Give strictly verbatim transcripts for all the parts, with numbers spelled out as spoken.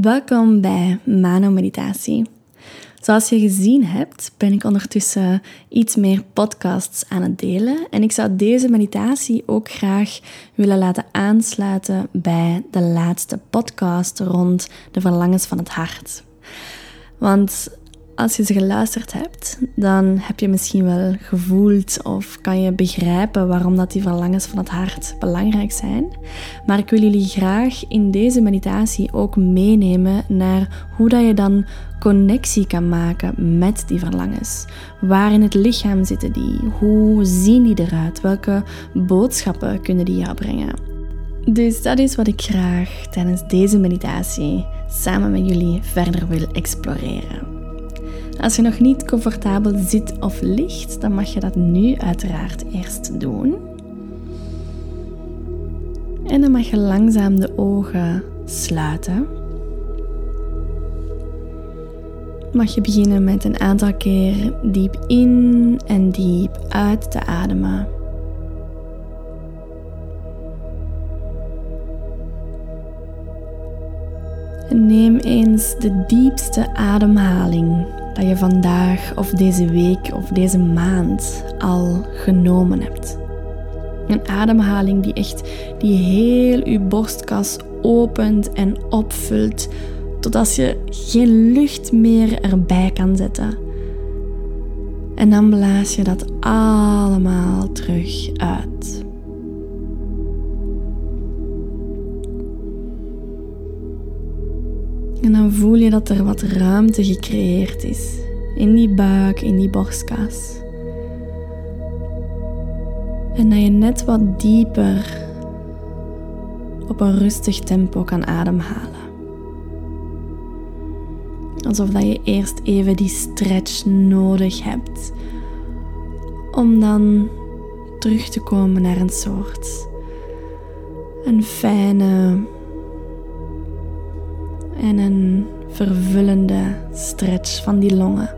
Welkom bij Mano Meditatie. Zoals je gezien hebt, ben ik ondertussen iets meer podcasts aan het delen. En ik zou deze meditatie ook graag willen laten aansluiten bij de laatste podcast rond de verlangens van het hart. Want als je ze geluisterd hebt, dan heb je misschien wel gevoeld of kan je begrijpen waarom dat die verlangens van het hart belangrijk zijn. Maar ik wil jullie graag in deze meditatie ook meenemen naar hoe dat je dan connectie kan maken met die verlangens. Waar in het lichaam zitten die? Hoe zien die eruit? Welke boodschappen kunnen die jou brengen? Dus dat is wat ik graag tijdens deze meditatie samen met jullie verder wil exploreren. Als je nog niet comfortabel zit of ligt, dan mag je dat nu uiteraard eerst doen. En dan mag je langzaam de ogen sluiten. Mag je beginnen met een aantal keer diep in en diep uit te ademen. En neem eens de diepste ademhaling dat je vandaag of deze week of deze maand al genomen hebt. Een ademhaling die echt die heel je borstkas opent en opvult, totdat je geen lucht meer erbij kan zetten. En dan blaas je dat allemaal terug uit. En dan voel je dat er wat ruimte gecreëerd is. In die buik, in die borstkas. En dat je net wat dieper op een rustig tempo kan ademhalen. Alsof dat je eerst even die stretch nodig hebt. Om dan terug te komen naar een soort. Een fijne... En een vervullende stretch van die longen.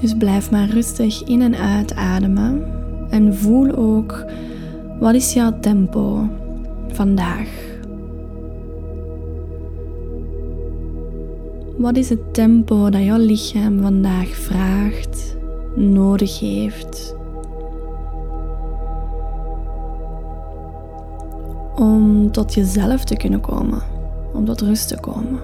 Dus blijf maar rustig in en uit ademen. En voel ook, wat is jouw tempo vandaag? Wat is het tempo dat jouw lichaam vandaag vraagt, nodig heeft... om tot jezelf te kunnen komen, om tot rust te komen.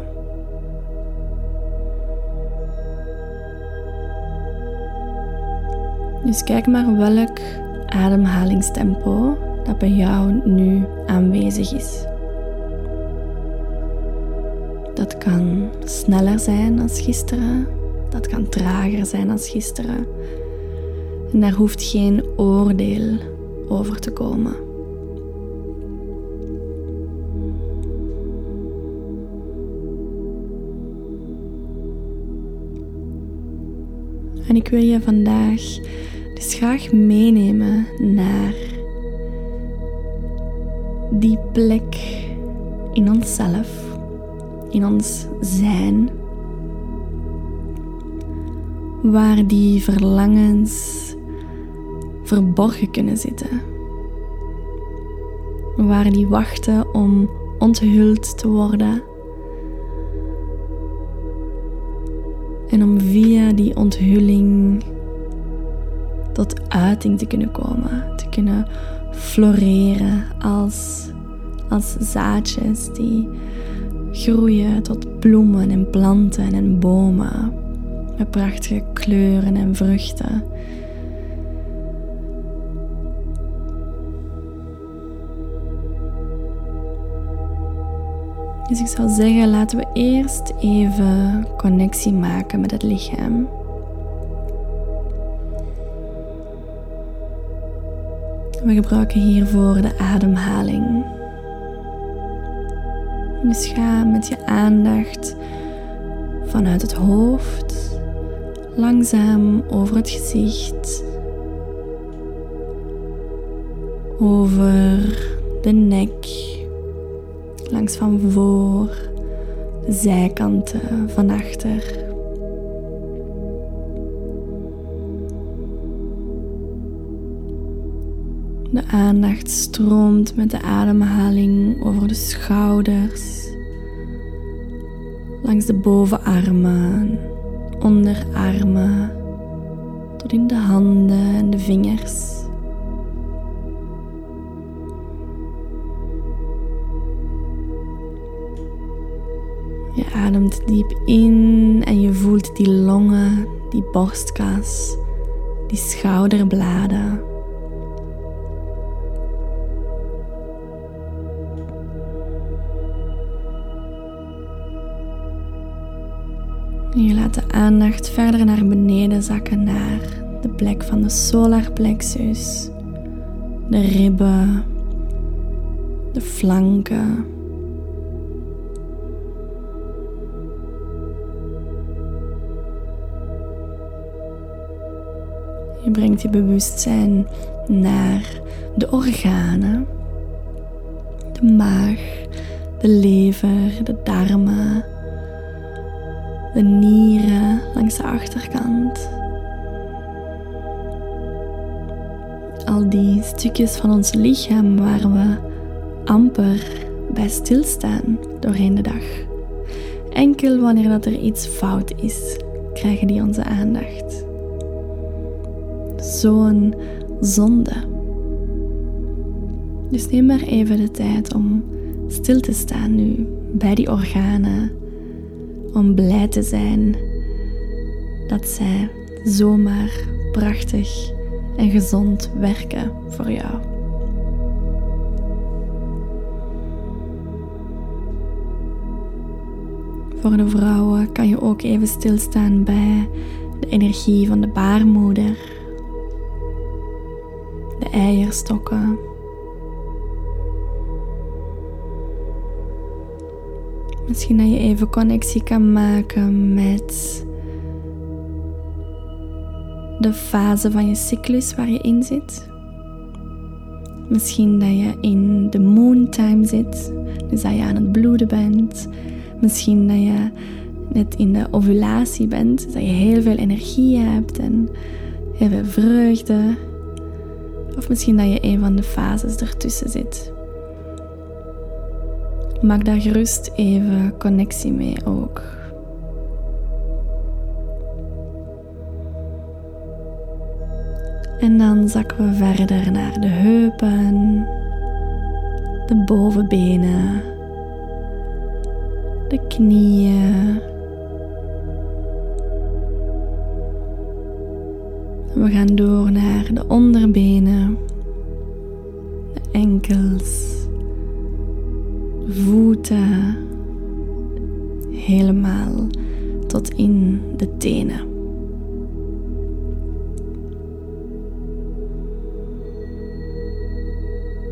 Dus kijk maar welk ademhalingstempo dat bij jou nu aanwezig is. Dat kan sneller zijn dan gisteren, dat kan trager zijn dan gisteren. En daar hoeft geen oordeel over te komen. En ik wil je vandaag dus graag meenemen naar die plek in onszelf, in ons zijn, waar die verlangens verborgen kunnen zitten. Waar die wachten om onthuld te worden. En om via die onthulling tot uiting te kunnen komen. Te kunnen floreren als, als zaadjes die groeien tot bloemen en planten en bomen. Met prachtige kleuren en vruchten. Dus ik zou zeggen, laten we eerst even connectie maken met het lichaam. We gebruiken hiervoor de ademhaling. Dus ga met je aandacht vanuit het hoofd, langzaam over het gezicht, over de nek. Langs van voor, de zijkanten, van achter. De aandacht stroomt met de ademhaling over de schouders, langs de bovenarmen, onderarmen, tot in de handen en de vingers. Je ademt diep in en je voelt die longen, die borstkas, die schouderbladen. En je laat de aandacht verder naar beneden zakken, naar de plek van de solar plexus, de ribben, de flanken. Je brengt je bewustzijn naar de organen, de maag, de lever, de darmen, de nieren langs de achterkant. Al die stukjes van ons lichaam waar we amper bij stilstaan doorheen de dag. Enkel wanneer dat er iets fout is, krijgen die onze aandacht. Zo'n zonde. Dus neem maar even de tijd om stil te staan nu bij die organen. Om blij te zijn dat zij zomaar prachtig en gezond werken voor jou. Voor de vrouwen kan je ook even stilstaan bij de energie van de baarmoeder. De eierstokken. Misschien dat je even connectie kan maken met de fase van je cyclus waar je in zit. Misschien dat je in de moontime zit, dus dat je aan het bloeden bent. Misschien dat je net in de ovulatie bent, dus dat je heel veel energie hebt en heel veel vreugde. Of misschien dat je een van de fases ertussen zit. Maak daar gerust even connectie mee ook. En dan zakken we verder naar de heupen, de bovenbenen, de knieën. We gaan door naar de onderbenen, de enkels, de voeten, helemaal tot in de tenen.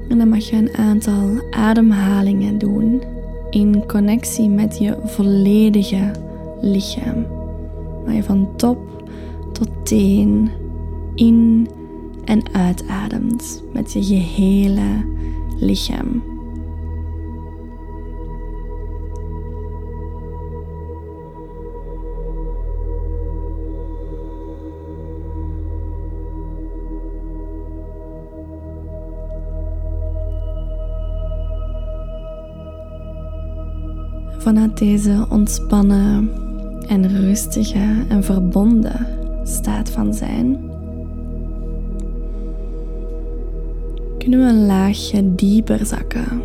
En dan mag je een aantal ademhalingen doen in connectie met je volledige lichaam. Waar je van top tot teen in- en uitademt met je gehele lichaam. Vanuit deze ontspannen en rustige en verbonden staat van zijn kunnen we een laagje dieper zakken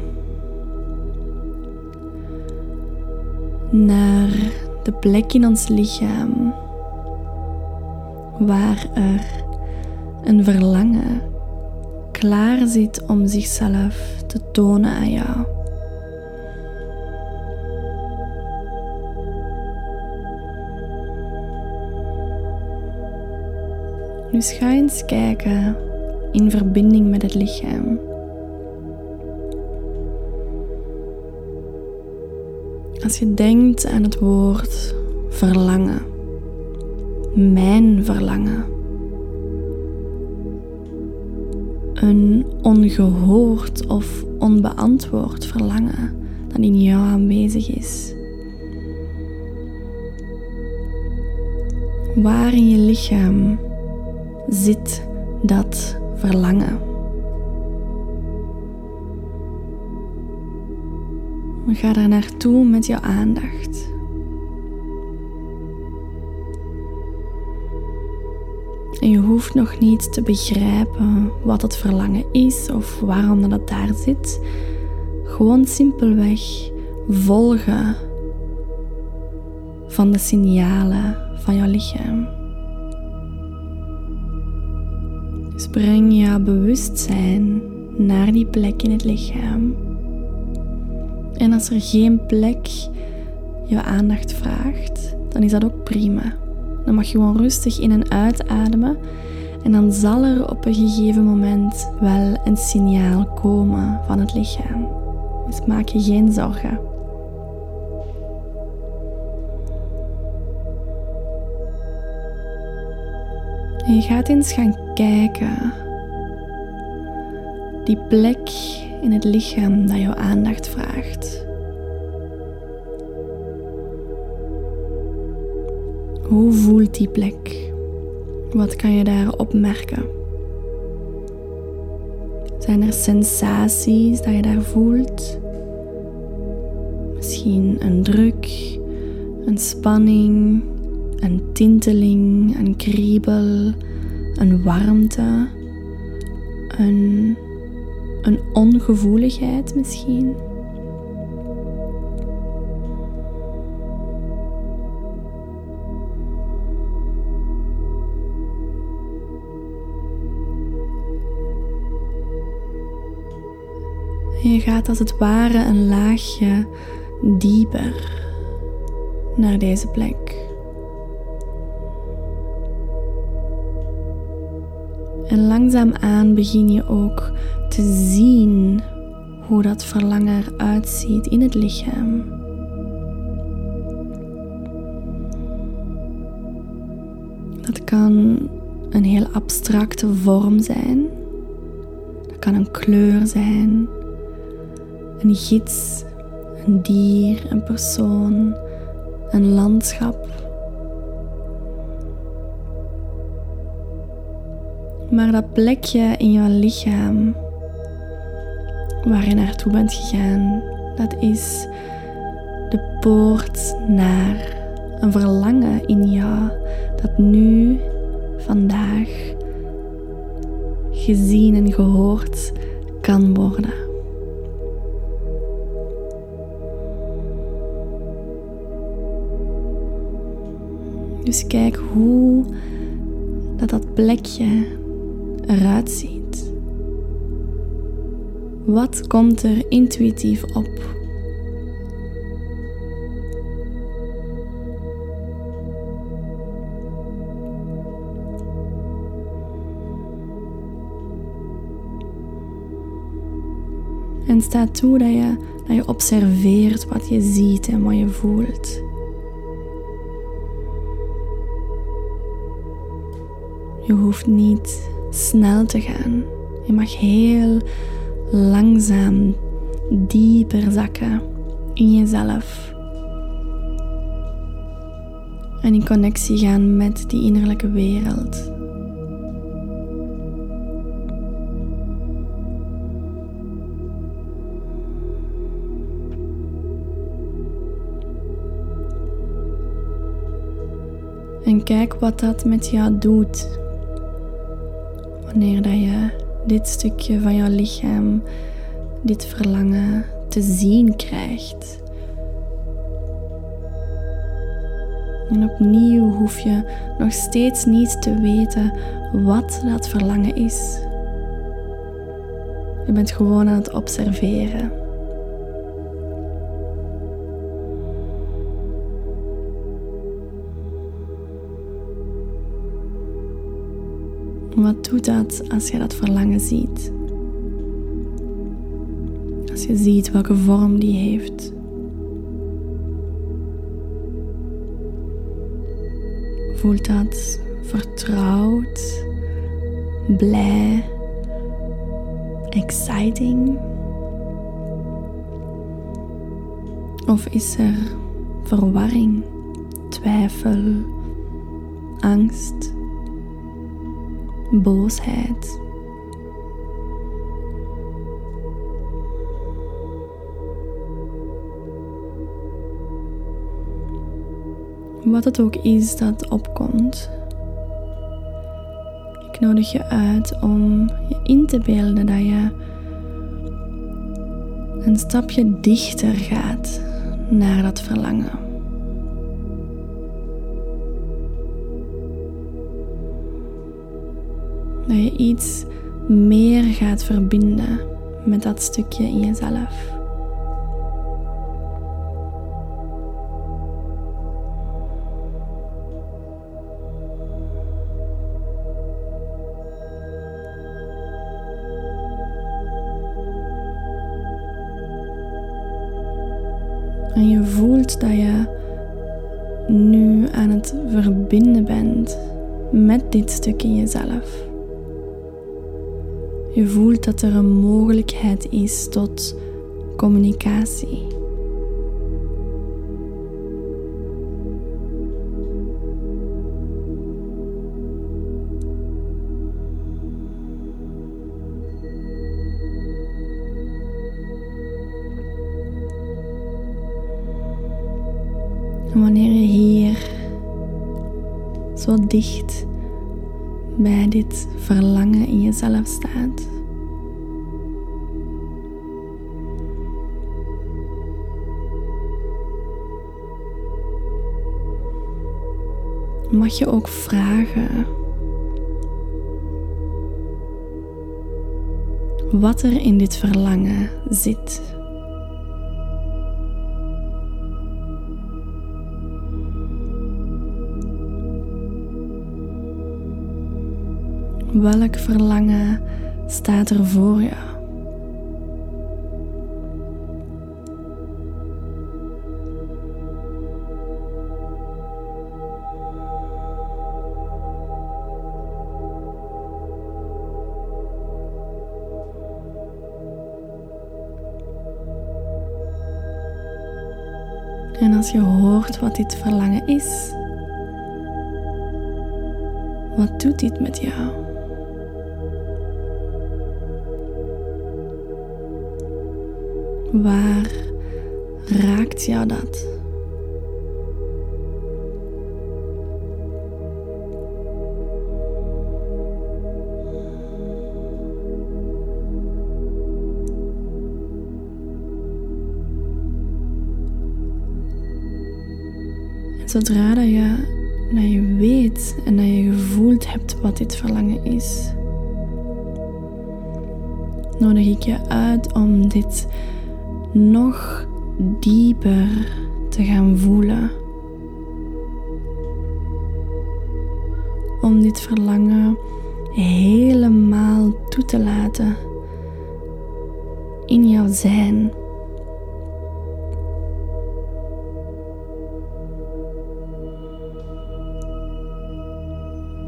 naar de plek in ons lichaam waar er een verlangen klaar zit om zichzelf te tonen aan jou. Dus ga eens kijken in verbinding met het lichaam. Als je denkt aan het woord verlangen, mijn verlangen, een ongehoord of onbeantwoord verlangen dat in jou aanwezig is. Waar in je lichaam zit dat verlangen? Maar ga daar naartoe met jouw aandacht. En je hoeft nog niet te begrijpen wat het verlangen is of waarom dat het daar zit. Gewoon simpelweg volgen van de signalen van jouw lichaam. Dus breng jouw bewustzijn naar die plek in het lichaam. En als er geen plek jouw aandacht vraagt, dan is dat ook prima. Dan mag je gewoon rustig in- en uitademen. En dan zal er op een gegeven moment wel een signaal komen van het lichaam. Dus maak je geen zorgen. En je gaat eens gaan kijken. Die plek in het lichaam dat jouw aandacht vraagt. Hoe voelt die plek? Wat kan je daar opmerken? Zijn er sensaties dat je daar voelt? Misschien een druk, een spanning, een tinteling, een kriebel, een warmte, een, een ongevoeligheid misschien? En je gaat als het ware een laagje dieper naar deze plek. En langzaamaan begin je ook te zien hoe dat verlangen eruit ziet in het lichaam. Dat kan een heel abstracte vorm zijn. Dat kan een kleur zijn. Een gids, een dier, een persoon, een landschap. Maar dat plekje in jouw lichaam waar je naartoe bent gegaan, dat is de poort naar een verlangen in jou dat nu, vandaag, gezien en gehoord kan worden. Dus kijk hoe dat, dat plekje eruit ziet. Wat komt er intuïtief op? En sta toe dat je, dat je observeert wat je ziet en wat je voelt. Je hoeft niet snel te gaan. Je mag heel langzaam dieper zakken in jezelf. En in connectie gaan met die innerlijke wereld. En kijk wat dat met jou doet. Wanneer dat je dit stukje van jouw lichaam, dit verlangen te zien krijgt. En opnieuw hoef je nog steeds niet te weten wat dat verlangen is. Je bent gewoon aan het observeren. Wat doet dat als je dat verlangen ziet? Als je ziet welke vorm die heeft. Voelt dat vertrouwd, blij, exciting? Of is er verwarring, twijfel, angst? Boosheid. Wat het ook is dat opkomt. Ik nodig je uit om je in te beelden dat je een stapje dichter gaat naar dat verlangen. Dat je iets meer gaat verbinden met dat stukje in jezelf. En je voelt dat je nu aan het verbinden bent met dit stuk in jezelf. Je voelt dat er een mogelijkheid is tot communicatie. En wanneer je hier zo dicht bij dit verlangen in jezelf staat, mag je ook vragen wat er in dit verlangen zit. Welk verlangen staat er voor je? En als je hoort wat dit verlangen is, wat doet dit met jou? Waar raakt jou dat? En zodra dat je, dat je weet en dat je gevoeld hebt wat dit verlangen is, nodig ik je uit om dit nog dieper te gaan voelen. Om dit verlangen helemaal toe te laten in jouw zijn.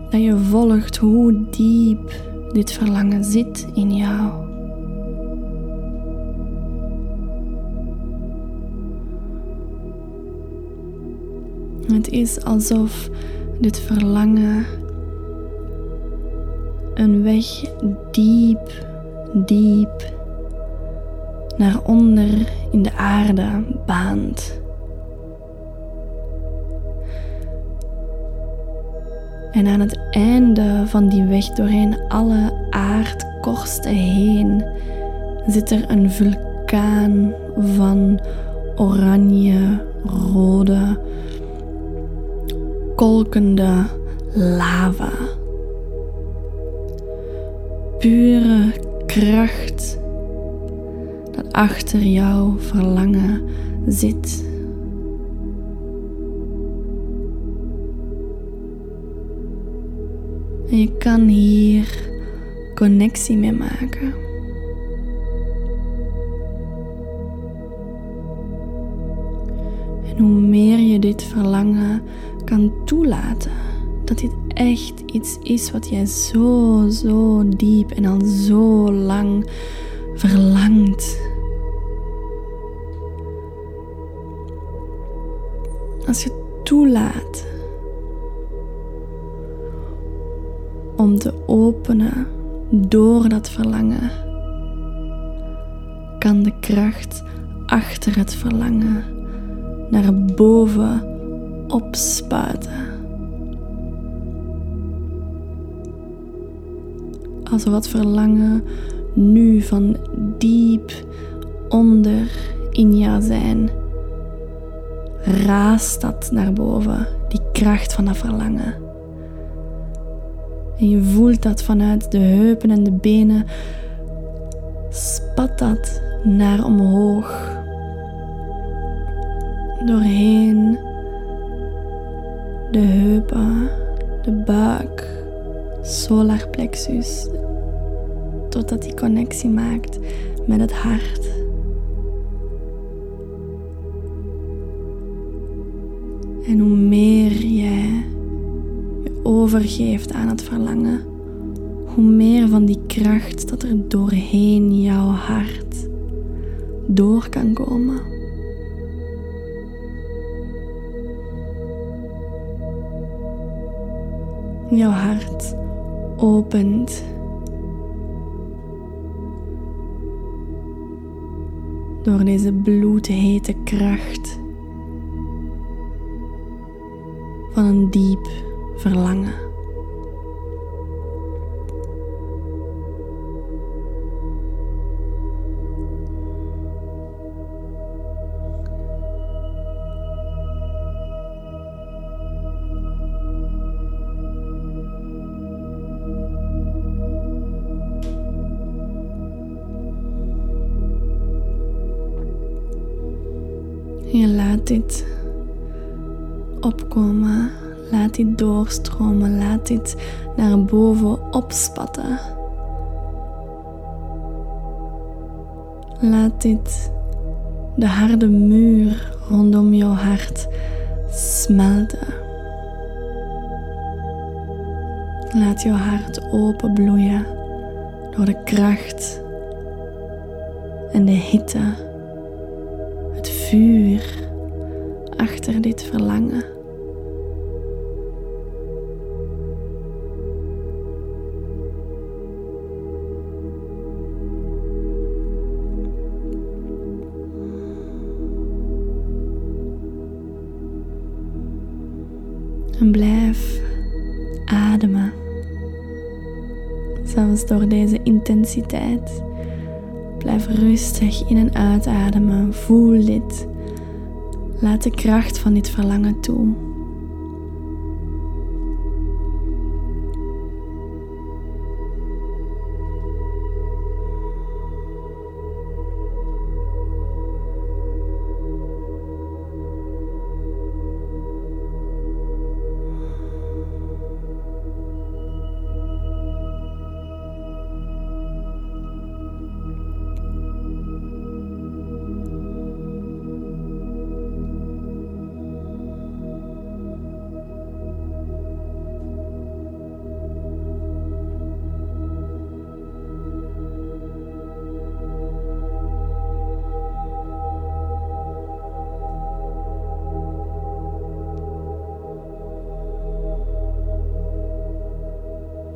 Dat je volgt hoe diep dit verlangen zit in jou. Het is alsof dit verlangen een weg diep, diep naar onder in de aarde baant. En aan het einde van die weg doorheen alle aardkorsten heen zit er een vulkaan van oranje, rode, kolkende lava. Pure kracht dat achter jouw verlangen zit. En je kan hier connectie mee maken. En hoe meer je dit verlangen kan toelaten, dat dit echt iets is wat jij zo, zo diep en al zo lang verlangt. Als je toelaat om te openen door dat verlangen, kan de kracht achter het verlangen naar boven opspuiten. Als er wat verlangen nu van diep onder in jou zijn, raast dat naar boven, die kracht van dat verlangen. En je voelt dat vanuit de heupen en de benen, spat dat naar omhoog, doorheen de heupen, de buik, solar plexus, totdat die connectie maakt met het hart. En hoe meer jij je overgeeft aan het verlangen, hoe meer van die kracht dat er doorheen jouw hart door kan komen. Jouw hart opent door deze bloedhete kracht van een diep verlangen. Je laat dit opkomen, laat dit doorstromen, laat dit naar boven opspatten. Laat dit de harde muur rondom jouw hart smelten. Laat jouw hart openbloeien door de kracht en de hitte, het vuur achter dit verlangen. En blijf ademen. Zelfs door deze intensiteit. Blijf rustig in en uitademen. Voel dit. Laat de kracht van dit verlangen toe.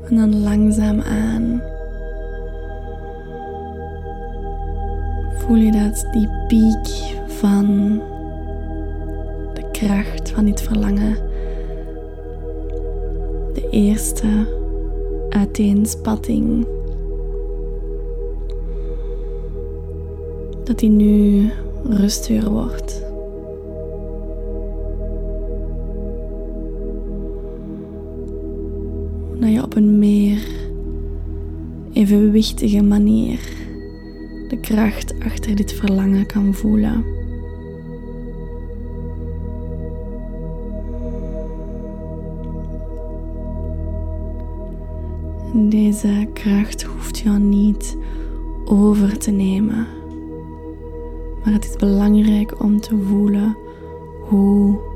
En dan langzaam aan voel je dat die piek van de kracht van dit verlangen, de eerste uiteenspatting, dat die nu rustiger wordt. Dat je op een meer evenwichtige manier de kracht achter dit verlangen kan voelen. En deze kracht hoeft jou niet over te nemen. Maar het is belangrijk om te voelen hoe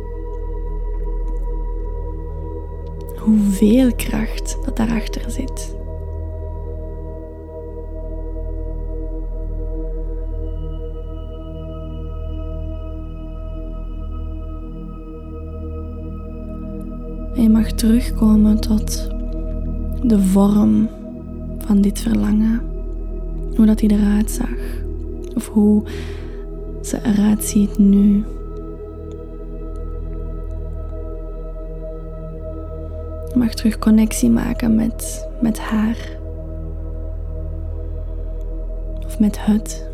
hoeveel kracht dat daarachter zit. En je mag terugkomen tot de vorm van dit verlangen. Hoe dat die eruit zag. Of hoe ze eruit ziet nu. mag terug connectie maken met, met haar. Of met het.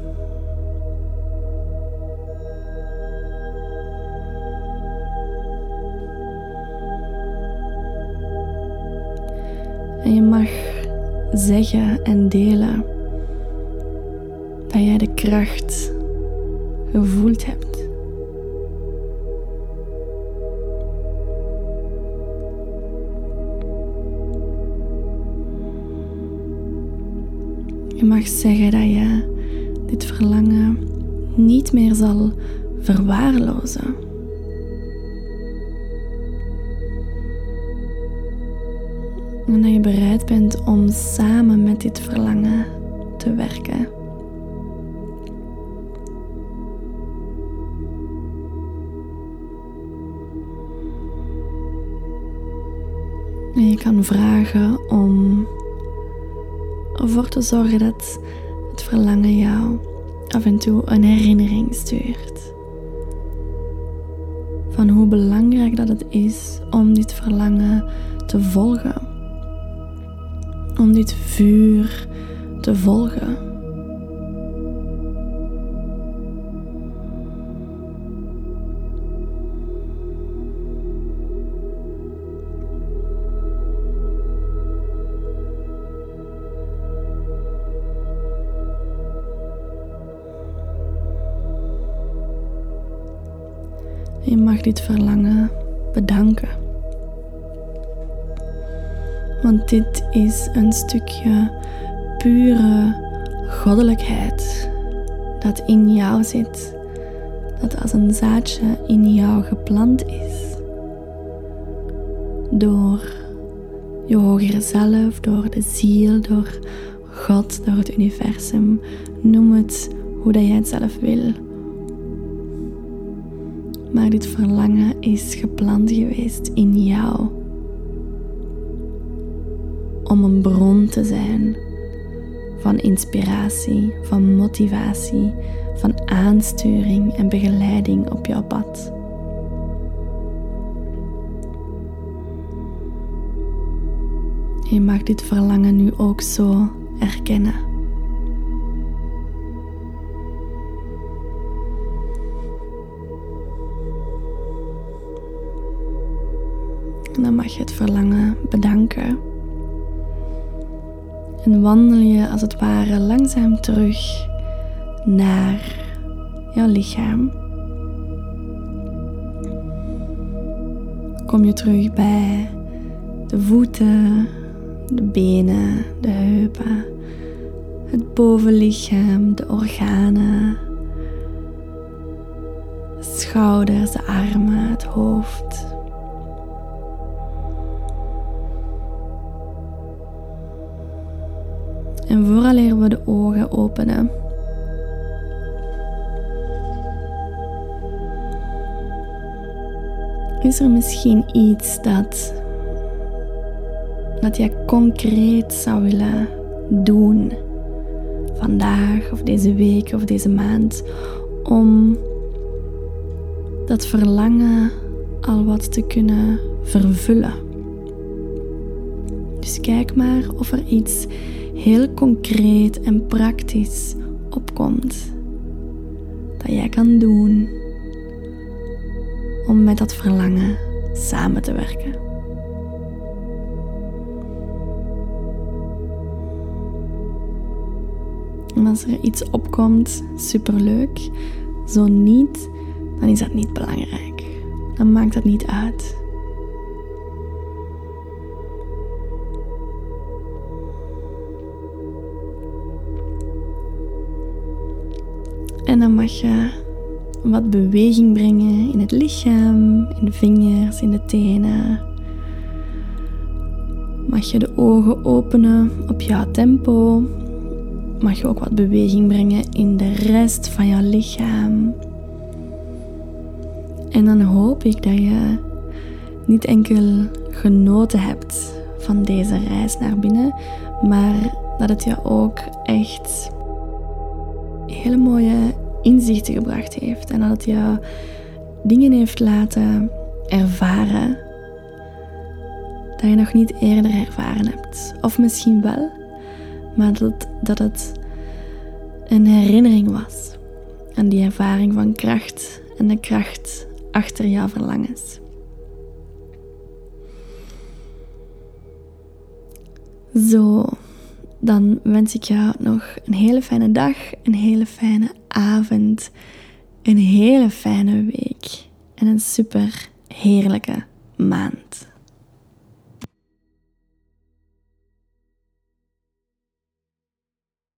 En je mag zeggen en delen dat jij de kracht gevoeld hebt. Je mag zeggen dat je dit verlangen niet meer zal verwaarlozen. En dat je bereid bent om samen met dit verlangen te werken. En je kan vragen om ervoor te zorgen dat het verlangen jou af en toe een herinnering stuurt. Van hoe belangrijk dat het is om dit verlangen te volgen. Om dit vuur te volgen. Je mag dit verlangen bedanken. Want dit is een stukje pure goddelijkheid dat in jou zit, dat als een zaadje in jou geplant is. Door je hogere zelf, door de ziel, door God, door het universum. Noem het hoe dat jij het zelf wil. Maar dit verlangen is geplant geweest in jou. Om een bron te zijn van inspiratie, van motivatie, van aansturing en begeleiding op jouw pad. Je mag dit verlangen nu ook zo erkennen. En dan mag je het verlangen bedanken. En wandel je als het ware langzaam terug naar jouw lichaam. Kom je terug bij de voeten, de benen, de heupen, het bovenlichaam, de organen, de schouders, de armen, het hoofd. En vooraleer we de ogen openen, is er misschien iets dat, dat jij concreet zou willen doen vandaag of deze week of deze maand om dat verlangen al wat te kunnen vervullen. Dus kijk maar of er iets heel concreet en praktisch opkomt dat jij kan doen om met dat verlangen samen te werken. En als er iets opkomt, superleuk. Zo niet, dan is dat niet belangrijk. Dan maakt dat niet uit. En dan mag je wat beweging brengen in het lichaam, in de vingers, in de tenen. Mag je de ogen openen op jouw tempo. Mag je ook wat beweging brengen in de rest van jouw lichaam. En dan hoop ik dat je niet enkel genoten hebt van deze reis naar binnen, maar dat het je ook echt hele mooie inzichten gebracht heeft en dat het jou dingen heeft laten ervaren dat je nog niet eerder ervaren hebt. Of misschien wel, maar dat, dat het een herinnering was aan die ervaring van kracht en de kracht achter jouw verlangens. Zo, dan wens ik jou nog een hele fijne dag, een hele fijne avond, een hele fijne week en een super heerlijke maand.